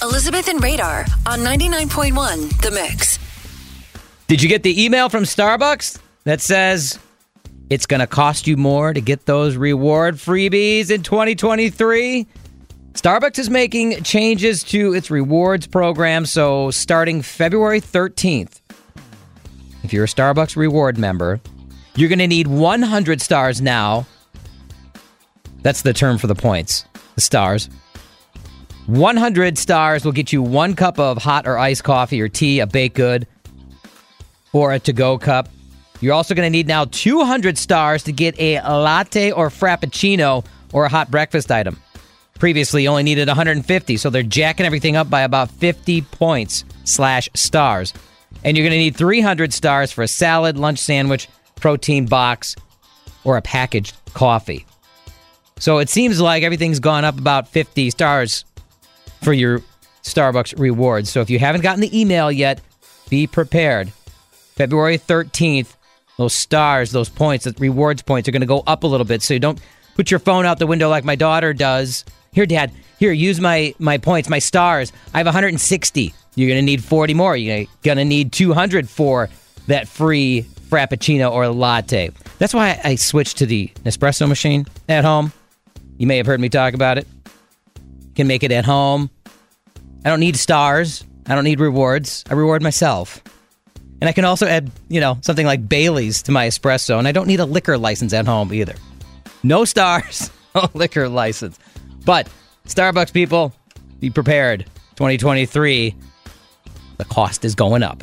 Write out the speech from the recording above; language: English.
Elizabeth and Radar on 99.1 The Mix. Did you get the email from Starbucks that says it's going to cost you more to get those reward freebies in 2023? Starbucks is making changes to its rewards program, so starting February 13th, if you're a Starbucks reward member, you're going to need 100 stars now. That's the term for the points, the stars. 100 stars will get you 1 cup of hot or iced coffee or tea, a baked good, or a to-go cup. You're also going to need now 200 stars to get a latte or frappuccino or a hot breakfast item. Previously, you only needed 150, so they're jacking everything up by about 50 points / stars. And you're going to need 300 stars for a salad, lunch sandwich, protein box, or a packaged coffee. So it seems like everything's gone up about 50 stars for your Starbucks rewards. So if you haven't gotten the email yet, be prepared. February 13th, those stars, those points, the rewards points are going to go up a little bit. So you don't put your phone out the window like my daughter does. Here, Dad, here, use my points, my stars. I have 160. You're going to need 40 more. You're going to need 200 for that free frappuccino or latte. That's why I switched to the Nespresso machine at home. You may have heard me talk about it. Can make it at home. I don't need stars. I don't need rewards. I reward myself. And I can also add, something like Bailey's to my espresso, and I don't need a liquor license at home either. No stars, no liquor license. But Starbucks people, be prepared. 2023, the cost is going up.